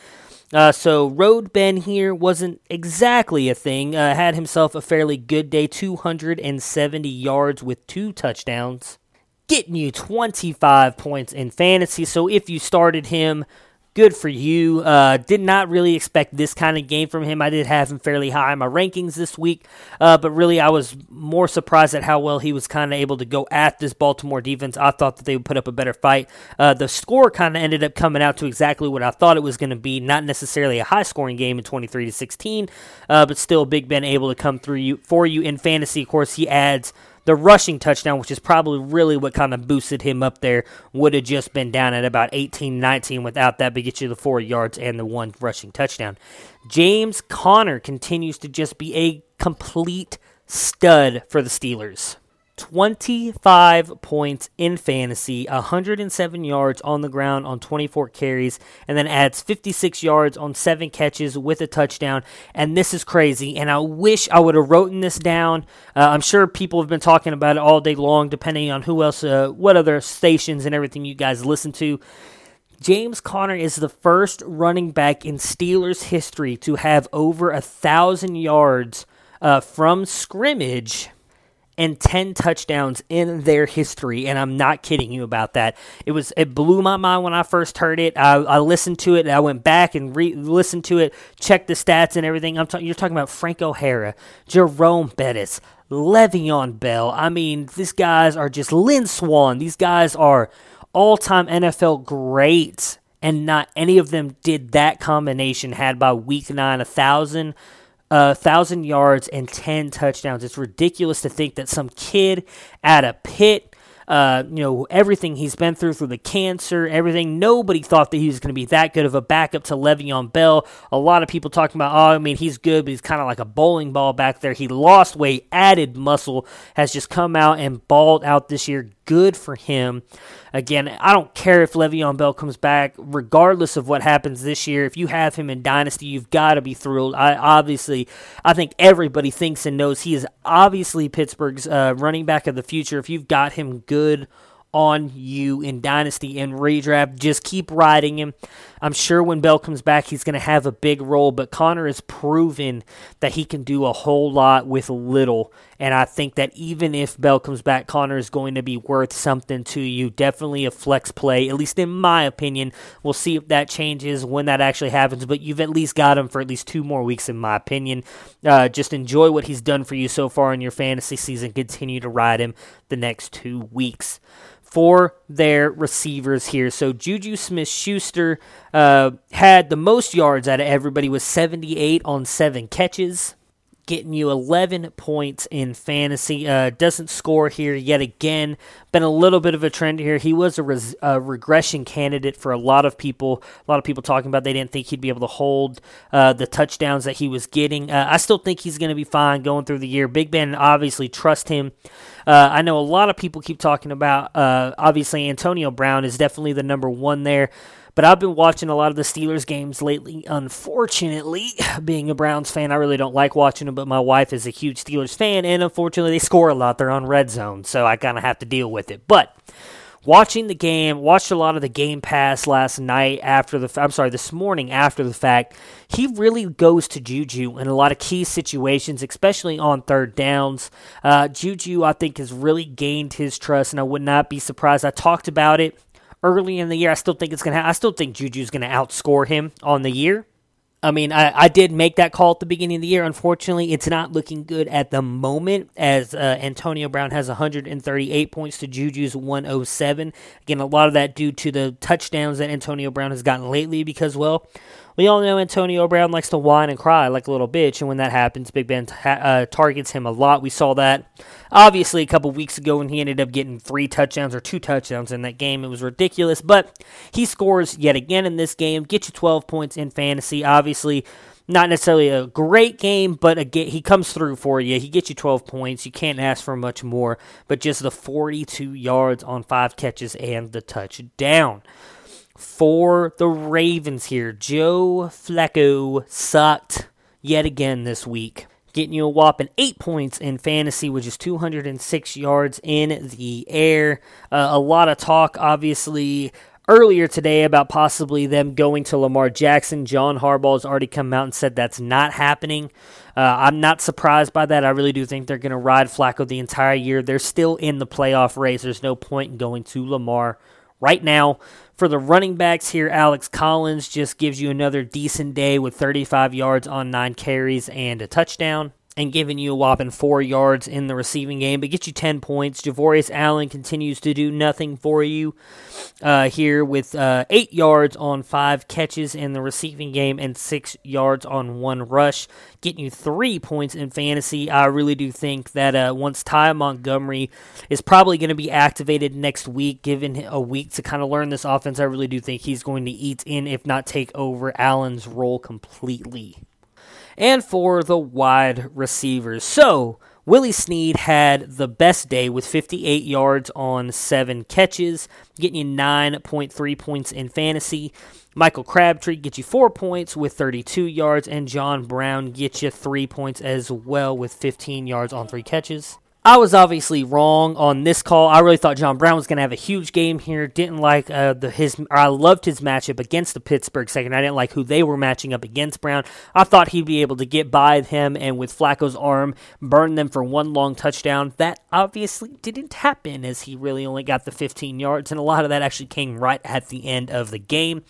So Road Ben here wasn't exactly a thing. Had himself a fairly good day, 270 yards with 2 touchdowns. Getting you 25 points in fantasy. So if you started him, good for you. Did not really expect this kind of game from him. I did have him fairly high in my rankings this week, but really I was more surprised at how well he was kind of able to go at this Baltimore defense. I thought that they would put up a better fight. The score kind of ended up coming out to exactly what I thought it was going to be. Not necessarily a high-scoring game in 23-16, but still Big Ben able to come through for you in fantasy. Of course, he adds the rushing touchdown, which is probably really what kind of boosted him up there. Would have just been down at about 18-19 without that, but get you the 4 yards and the 1 rushing touchdown. James Conner continues to just be a complete stud for the Steelers. 25 points in fantasy, 107 yards on the ground on 24 carries, and then adds 56 yards on 7 catches with a touchdown. And this is crazy, and I wish I would have written this down. I'm sure people have been talking about it all day long, depending on who else, what other stations and everything you guys listen to. James Conner is the first running back in Steelers history to have over 1,000 yards from scrimmage and 10 touchdowns in their history, and I'm not kidding you about that. It blew my mind when I first heard it. I listened to it, and I went back and listened to it, checked the stats and everything. You're talking about Frank O'Hara, Jerome Bettis, Le'Veon Bell. I mean, these guys are just Lynn Swann. These guys are all-time NFL greats, and not any of them did that combination had by Week 9, 1,000. 1,000 yards and 10 touchdowns. It's ridiculous to think that some kid out of Pitt, everything he's been through the cancer, everything. Nobody thought that he was going to be that good of a backup to Le'Veon Bell. A lot of people talking about, he's good, but he's kind of like a bowling ball back there. He lost weight, added muscle, has just come out and balled out this year. Good for him. Again, I don't care if Le'Veon Bell comes back, regardless of what happens this year. If you have him in Dynasty, you've got to be thrilled. I think everybody thinks and knows he is obviously Pittsburgh's running back of the future. If you've got him, good on you in Dynasty and redraft. Just keep riding him. I'm sure when Bell comes back, he's going to have a big role, but Conner has proven that he can do a whole lot with little, and I think that even if Bell comes back, Conner is going to be worth something to you. Definitely a flex play, at least in my opinion. We'll see if that changes when that actually happens, but you've at least got him for at least 2 more weeks in my opinion. Just enjoy what he's done for you so far in your fantasy season. Continue to ride him the next 2 weeks. For their receivers here. So Juju Smith-Schuster had the most yards out of everybody with 78 on 7 catches. Getting you 11 points in fantasy. Doesn't score here yet again. Been a little bit of a trend here. He was a regression candidate for a lot of people. A lot of people talking about they didn't think he'd be able to hold the touchdowns that he was getting. I still think he's going to be fine going through the year. Big Ben obviously trusts him. I know a lot of people keep talking about, obviously Antonio Brown is definitely the number one there. But I've been watching a lot of the Steelers games lately. Unfortunately, being a Browns fan, I really don't like watching them, but my wife is a huge Steelers fan, and unfortunately, they score a lot. They're on red zone, so I kind of have to deal with it. But watching the game, watched a lot of the Game Pass last night after this morning after the fact. He really goes to Juju in a lot of key situations, especially on third downs. Juju, I think, has really gained his trust, and I would not be surprised. I talked about it early in the year. I still think Juju's going to outscore him on the year. I mean, I did make that call at the beginning of the year. Unfortunately, it's not looking good at the moment, as Antonio Brown has 138 points to Juju's 107. Again, a lot of that due to the touchdowns that Antonio Brown has gotten lately because, well, we all know Antonio Brown likes to whine and cry like a little bitch, and when that happens, Big Ben targets him a lot. We saw that, obviously, a couple weeks ago when he ended up getting 3 touchdowns or 2 touchdowns in that game. It was ridiculous, but he scores yet again in this game, gets you 12 points in fantasy. Obviously, not necessarily a great game, but again, he comes through for you. He gets you 12 points. You can't ask for much more, but just the 42 yards on 5 catches and the touchdown. For the Ravens here, Joe Flacco sucked yet again this week, getting you a whopping 8 points in fantasy, which is 206 yards in the air. A lot of talk, obviously, earlier today about possibly them going to Lamar Jackson. John Harbaugh's already come out and said that's not happening. I'm not surprised by that. I really do think they're going to ride Flacco the entire year. They're still in the playoff race. There's no point in going to Lamar right now. For the running backs here, Alex Collins just gives you another decent day with 35 yards on 9 carries and a touchdown, and giving you a whopping 4 yards in the receiving game, but gets you 10 points. Javorius Allen continues to do nothing for you here with 8 yards on 5 catches in the receiving game and 6 yards on 1 rush, getting you 3 points in fantasy. I really do think that once Ty Montgomery is probably going to be activated next week, given a week to kind of learn this offense, I really do think he's going to eat in, if not take over, Allen's role completely. And for the wide receivers. So, Willie Snead had the best day with 58 yards on 7 catches, getting you 9.3 points in fantasy. Michael Crabtree gets you 4 points with 32 yards, and John Brown gets you 3 points as well with 15 yards on 3 catches. I was obviously wrong on this call. I really thought John Brown was going to have a huge game here. Didn't like I loved his matchup against the Pittsburgh second. I didn't like who they were matching up against Brown. I thought he'd be able to get by him and with Flacco's arm burn them for 1 long touchdown. That obviously didn't happen, as he really only got the 15 yards, and a lot of that actually came right at the end of the game.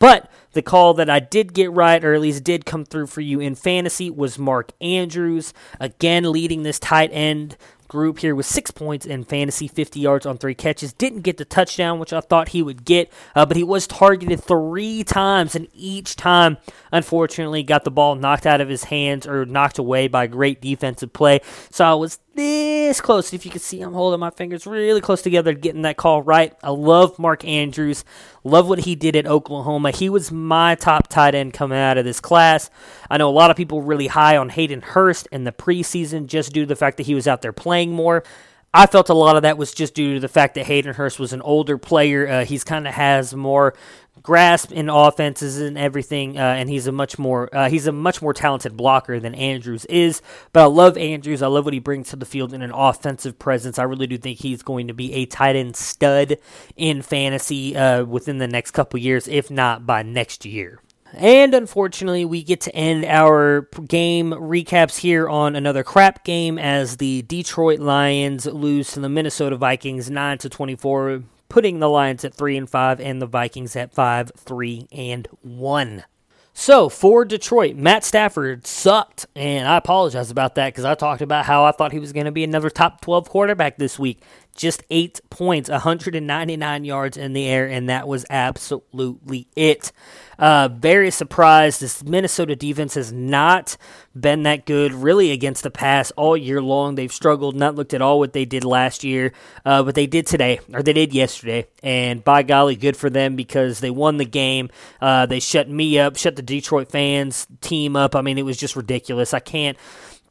But the call that I did get right, or at least did come through for you in fantasy, was Mark Andrews. Again, leading this tight end group here with 6 points in fantasy, 50 yards on 3 catches. Didn't get the touchdown, which I thought he would get, but he was targeted 3 times, and each time, unfortunately, got the ball knocked out of his hands or knocked away by great defensive play. So I was this close. If you can see, I'm holding my fingers really close together to getting that call right. I love Mark Andrews. Love what he did at Oklahoma. He was my top tight end coming out of this class. I know a lot of people really high on Hayden Hurst in the preseason just due to the fact that he was out there playing more. I felt a lot of that was just due to the fact that Hayden Hurst was an older player. He's kind of has more grasp in offenses and everything, and he's a much more talented blocker than Andrews is. But I love Andrews. I love what he brings to the field in an offensive presence. I really do think he's going to be a tight end stud in fantasy within the next couple years, if not by next year. And unfortunately, we get to end our game recaps here on another crap game, as the Detroit Lions lose to the Minnesota Vikings 9-24, putting the Lions at 3-5 and the Vikings at 5-3-1. So, for Detroit, Matt Stafford sucked, and I apologize about that because I talked about how I thought he was going to be another top 12 quarterback this week. Just 8 points, 199 yards in the air, and that was absolutely it. Very surprised. This Minnesota defense has not been that good, really, against the pass all year long. They've struggled, not looked at all what they did last year, but they did today, or they did yesterday, and by golly, good for them because they won the game. They shut me up, shut the Detroit fans team up. I mean, it was just ridiculous. I can't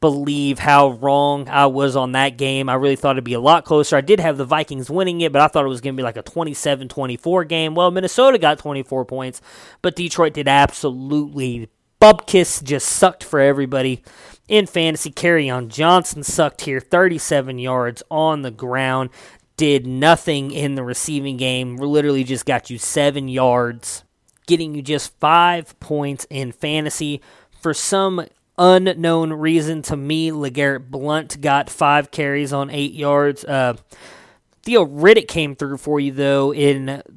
believe how wrong I was on that game. I really thought it'd be a lot closer. I did have the Vikings winning it, but I thought it was going to be like a 27-24 game. Well, Minnesota got 24 points, but Detroit did absolutely bubkiss, just sucked for everybody. In fantasy, Kerryon Johnson sucked here, 37 yards on the ground, did nothing in the receiving game, literally just got you 7 yards, getting you just 5 points in fantasy. For some unknown reason to me, LeGarrette Blount got 5 carries on 8 yards. Theo Riddick came through for you, though,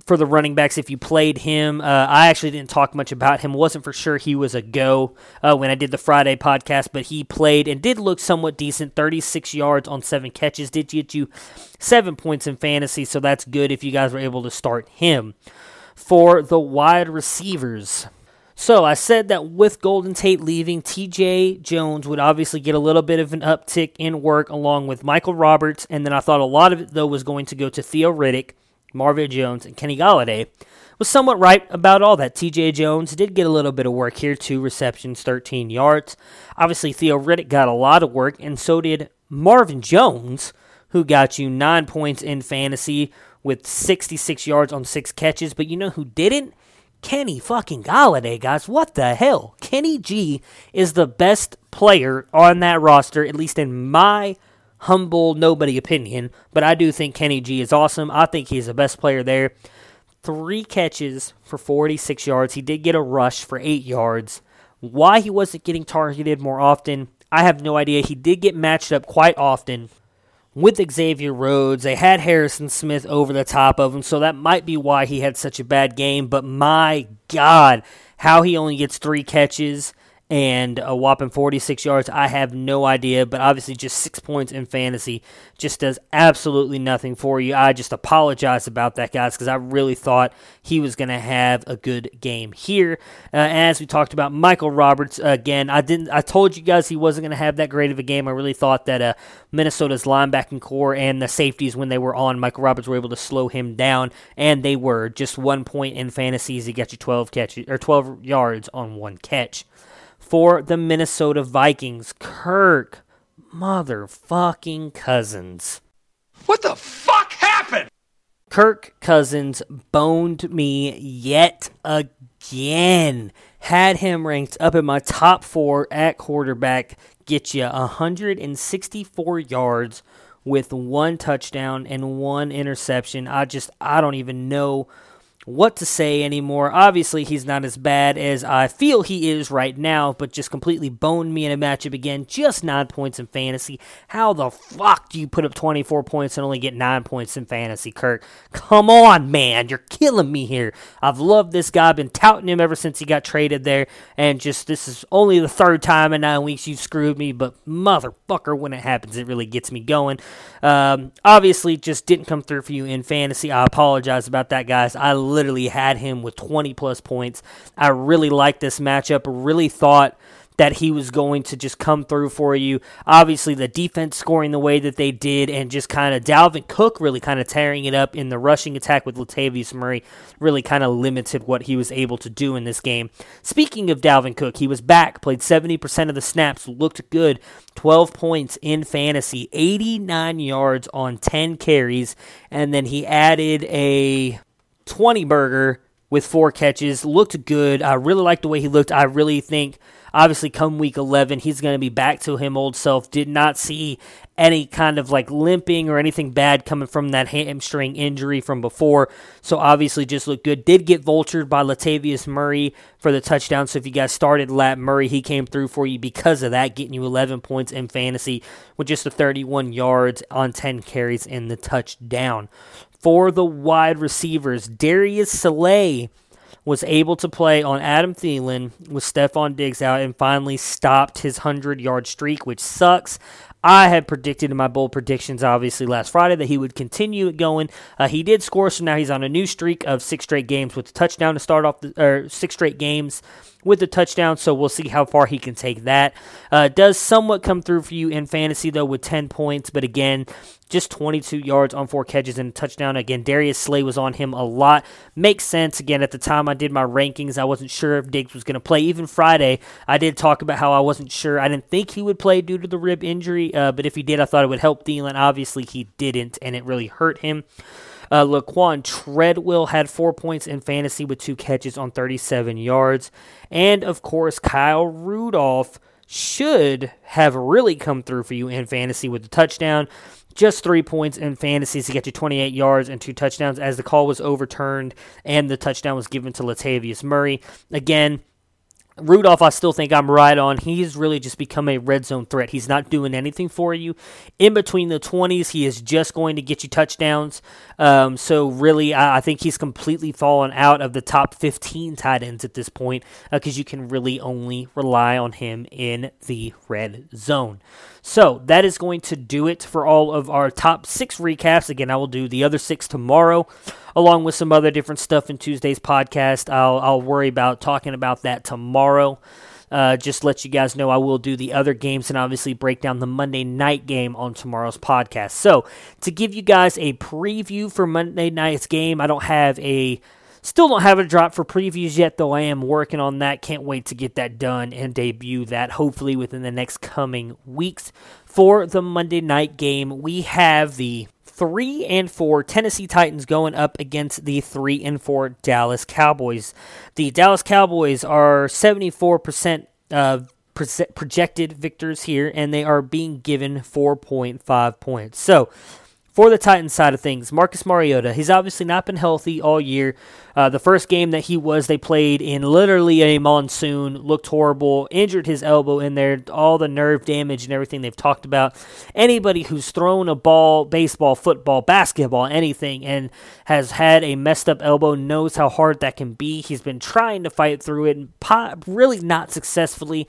for the running backs if you played him. I actually didn't talk much about him. Wasn't for sure he was a go when I did the Friday podcast, but he played and did look somewhat decent. 36 yards on 7 catches. Did get you 7 points in fantasy, so that's good if you guys were able to start him. For the wide receivers, so I said that with Golden Tate leaving, TJ Jones would obviously get a little bit of an uptick in work along with Michael Roberts, and then I thought a lot of it, though, was going to go to Theo Riddick, Marvin Jones, and Kenny Golladay. Was somewhat right about all that. TJ Jones did get a little bit of work here, 2 receptions, 13 yards. Obviously, Theo Riddick got a lot of work, and so did Marvin Jones, who got you 9 points in fantasy with 66 yards on 6 catches. But you know who didn't? Kenny fucking Golladay, guys. What the hell? Kenny G is the best player on that roster, at least in my humble nobody opinion. But I do think Kenny G is awesome. I think he's the best player there. 3 catches for 46 yards. He did get a rush for 8 yards. Why he wasn't getting targeted more often, I have no idea. He did get matched up quite often with Xavier Rhodes. They had Harrison Smith over the top of him, so that might be why he had such a bad game. But my God, how he only gets 3 catches and a whopping 46 yards, I have no idea. But obviously just 6 points in fantasy just does absolutely nothing for you. I just apologize about that, guys, because I really thought he was going to have a good game here. As we talked about, Michael Roberts, again, I told you guys he wasn't going to have that great of a game. I really thought that Minnesota's linebacking core and the safeties, when they were on Michael Roberts, were able to slow him down, and they were. Just 1 point in fantasies. He got you 12 catches or 12 yards on 1 catch. For the Minnesota Vikings, Kirk motherfucking Cousins. What the fuck happened? Kirk Cousins boned me yet again. Had him ranked up in my top 4 at quarterback. Get you 164 yards with 1 touchdown and 1 interception. I don't even know what to say anymore. Obviously, he's not as bad as I feel he is right now, but just completely boned me in a matchup again. Just 9 points in fantasy. How the fuck do you put up 24 points and only get 9 points in fantasy, Kirk? Come on, man. You're killing me here. I've loved this guy. I've been touting him ever since he got traded there, and just this is only the 3rd time in 9 weeks you've screwed me, but motherfucker, when it happens, it really gets me going. Obviously, just didn't come through for you in fantasy. I apologize about that, guys. I literally had him with 20-plus points. I really liked this matchup. Really thought that he was going to just come through for you. Obviously, the defense scoring the way that they did, and just kind of Dalvin Cook really kind of tearing it up in the rushing attack with Latavius Murray really kind of limited what he was able to do in this game. Speaking of Dalvin Cook, he was back, played 70% of the snaps, looked good, 12 points in fantasy, 89 yards on 10 carries, and then he added a 20-burger with 4 catches. Looked good. I really liked the way he looked. I really think, obviously, come week 11, he's going to be back to him old self. Did not see any kind of like limping or anything bad coming from that hamstring injury from before. So obviously just looked good. Did get vultured by Latavius Murray for the touchdown. So if you guys started Lat Murray, he came through for you because of that, getting you 11 points in fantasy with just the 31 yards on 10 carries in the touchdown. For the wide receivers, Darius Slay was able to play on Adam Thielen with Stephon Diggs out and finally stopped his 100-yard streak, which sucks. I had predicted in my bold predictions, obviously, last Friday that he would continue it going. He did score, so now he's on a new streak of 6 straight games with a touchdown to start off, 6 straight games with a touchdown, so we'll see how far he can take that. Does somewhat come through for you in fantasy, though, with 10 points, but again, just 22 yards on 4 catches and a touchdown. Again, Darius Slay was on him a lot. Makes sense. Again, at the time I did my rankings, I wasn't sure if Diggs was going to play. Even Friday, I did talk about how I wasn't sure. I didn't think he would play due to the rib injury, but if he did, I thought it would help Thielen. Obviously, he didn't, and it really hurt him. Laquan Treadwell had 4 points in fantasy with 2 catches on 37 yards. And, of course, Kyle Rudolph should have really come through for you in fantasy with the touchdown. Just 3 points in fantasy to get you 28 yards and 2 touchdowns as the call was overturned and the touchdown was given to Latavius Murray. Again, Rudolph, I still think I'm right on. He's really just become a red zone threat. He's not doing anything for you. In between the 20s, he is just going to get you touchdowns. So really, I think he's completely fallen out of the top 15 tight ends at this point because you can really only rely on him in the red zone. So that is going to do it for all of our top 6 recaps. Again, I will do the other 6 tomorrow, along with some other different stuff in Tuesday's podcast. I'll worry about talking about that tomorrow. Just to let you guys know, I will do the other games and obviously break down the Monday night game on tomorrow's podcast. So to give you guys a preview for Monday night's game, I still don't have a drop for previews yet, though I am working on that. Can't wait to get that done and debut that hopefully within the next coming weeks. For the Monday night game, we have the 3-4 Tennessee Titans going up against the 3-4 Dallas Cowboys. The Dallas Cowboys are 74% projected victors here, and they are being given 4.5 points. So, for the Titans side of things, Marcus Mariota, he's obviously not been healthy all year. The first game that they played in literally a monsoon, looked horrible, injured his elbow in there, all the nerve damage and everything they've talked about. Anybody who's thrown a ball, baseball, football, basketball, anything, and has had a messed up elbow knows how hard that can be. He's been trying to fight through it, and really not successfully.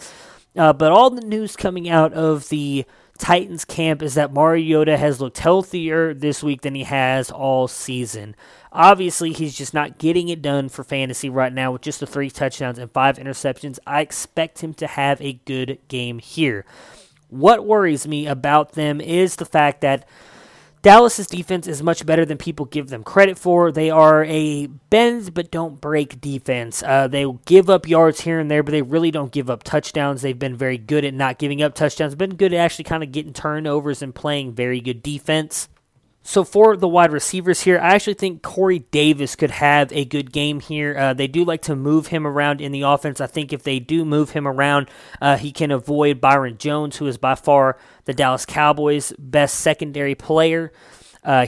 But all the news coming out of the Titans camp is that Mariota has looked healthier this week than he has all season. Obviously, he's just not getting it done for fantasy right now with just the 3 touchdowns and 5 interceptions. I expect him to have a good game here. What worries me about them is the fact that Dallas's defense is much better than people give them credit for. They are a bend-but-don't-break defense. They give up yards here and there, but they really don't give up touchdowns. They've been very good at not giving up touchdowns. Been good at actually kind of getting turnovers and playing very good defense. So for the wide receivers here, I actually think Corey Davis could have a good game here. They do like to move him around in the offense. I think if they do move him around, he can avoid Byron Jones, who is by far the Dallas Cowboys' best secondary player.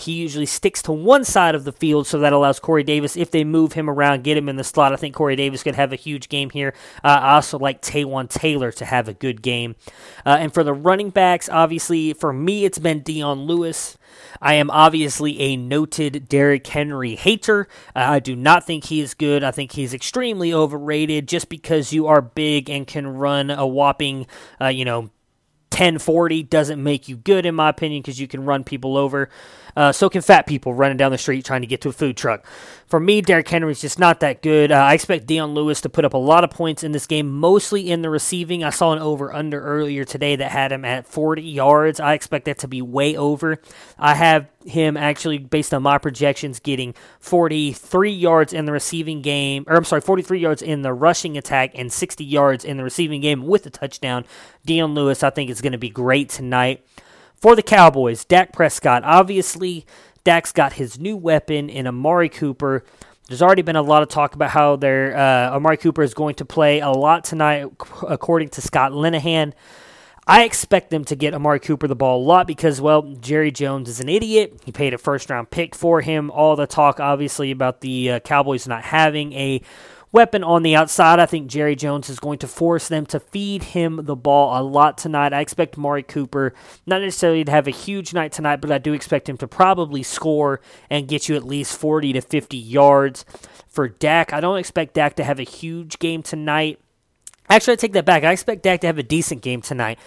He usually sticks to one side of the field, so that allows Corey Davis, if they move him around, get him in the slot. I think Corey Davis could have a huge game here. I also like Taywan Taylor to have a good game. And for the running backs, obviously, for me, it's been Dion Lewis. I am obviously a noted Derrick Henry hater. I do not think he is good. I think he's extremely overrated just because you are big and can run a whopping, 10-40 doesn't make you good, in my opinion, because you can run people over. So can fat people running down the street trying to get to a food truck. For me, Derrick Henry's just not that good. I expect Dion Lewis to put up a lot of points in this game, mostly in the receiving. I saw an over-under earlier today that had him at 40 yards. I expect that to be way over. I have him actually, based on my projections, getting 43 yards in the receiving game, 43 yards in the rushing attack and 60 yards in the receiving game with a touchdown. Dion Lewis, I think, is going to be great tonight. For the Cowboys, Dak Prescott. Obviously, Dak's got his new weapon in Amari Cooper. There's already been a lot of talk about how Amari Cooper is going to play a lot tonight, according to Scott Linehan. I expect them to get Amari Cooper the ball a lot because, Jerry Jones is an idiot. He paid a first-round pick for him. All the talk, obviously, about the Cowboys not having a weapon on the outside. I think Jerry Jones is going to force them to feed him the ball a lot tonight. I expect Amari Cooper not necessarily to have a huge night tonight, but I do expect him to probably score and get you at least 40 to 50 yards. For Dak, I don't expect Dak to have a huge game tonight. Actually, I take that back. I expect Dak to have a decent game tonight.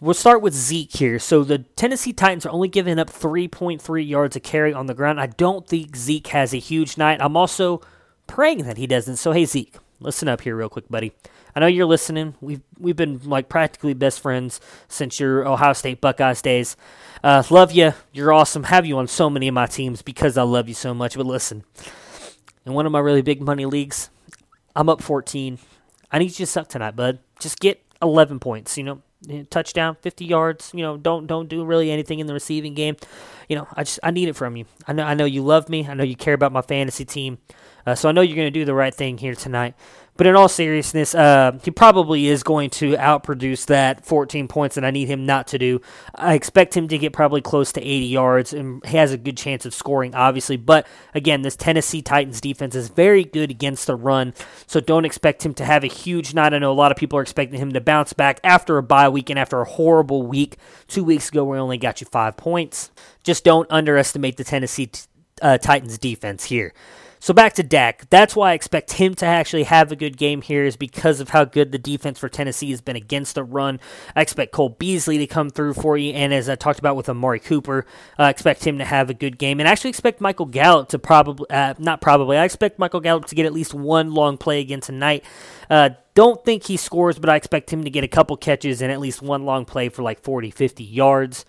We'll start with Zeke here. So the Tennessee Titans are only giving up 3.3 yards a carry on the ground. I don't think Zeke has a huge night. I'm also praying that he doesn't. So, hey, Zeke, listen up here real quick, buddy. I know you're listening. We've been like practically best friends since your Ohio State Buckeyes days. Love you. You're awesome. Have you on so many of my teams because I love you so much. But listen, in one of my really big money leagues, I'm up 14. I need you to suck tonight, bud. Just get 11 points, touchdown, 50 yards, don't do really anything in the receiving game. you know, I need it from you. I know you love me. I know you care about my fantasy team. So I know you're going to do the right thing here tonight. But in all seriousness, he probably is going to outproduce that 14 points that I need him not to do. I expect him to get probably close to 80 yards, and he has a good chance of scoring, obviously. But, again, this Tennessee Titans defense is very good against the run, so don't expect him to have a huge night. I know a lot of people are expecting him to bounce back after a bye week and after a horrible week. 2 weeks ago, we only got you 5 points. Just don't underestimate the Tennessee Titans defense here. So back to Dak. That's why I expect him to actually have a good game here, is because of how good the defense for Tennessee has been against the run. I expect Cole Beasley to come through for you, and as I talked about with Amari Cooper, I expect him to have a good game. And I actually expect Michael Gallup to I expect Michael Gallup to get at least one long play again tonight. Don't think he scores, but I expect him to get a couple catches and at least one long play for like 40, 50 yards.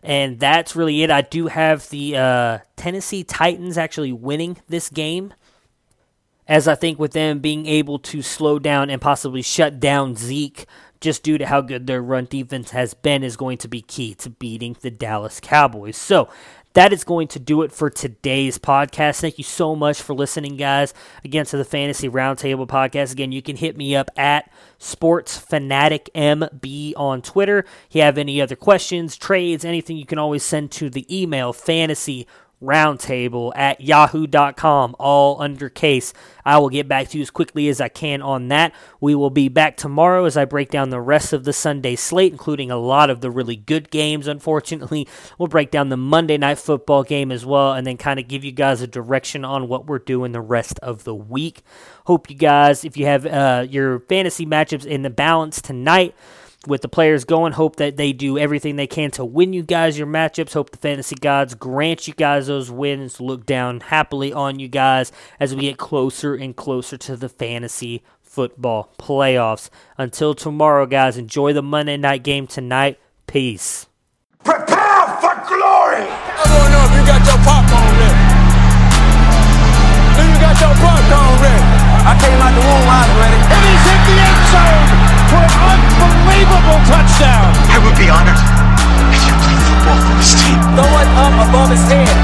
And that's really it. I do have the Tennessee Titans actually winning this game, as I think with them being able to slow down and possibly shut down Zeke, just due to how good their run defense has been, is going to be key to beating the Dallas Cowboys. So that is going to do it for today's podcast. Thank you so much for listening, guys. Again, to the Fantasy Roundtable Podcast. Again, you can hit me up at SportsFanaticMB on Twitter. If you have any other questions, trades, anything, you can always send to the email fantasyroundtable@yahoo.com, all under case. I will get back to you as quickly as I can on that. We will be back tomorrow as I break down the rest of the Sunday slate, including a lot of the really good games, unfortunately. We'll break down the Monday Night Football game as well, and then kind of give you guys a direction on what we're doing the rest of the week. Hope you guys, if you have your fantasy matchups in the balance tonight, with the players going, hope that they do everything they can to win you guys your matchups. Hope the fantasy gods grant you guys those wins. Look down happily on you guys as we get closer and closer to the fantasy football playoffs. Until tomorrow, guys, enjoy the Monday night game tonight. Peace. Prepare for glory! I don't know if you got your popcorn ready. Do you got your popcorn ready? I came out the womb, I was ready. And he's hit the end zone! For an unbelievable touchdown. I would be honored if you played football for this team. Throw it up above his head.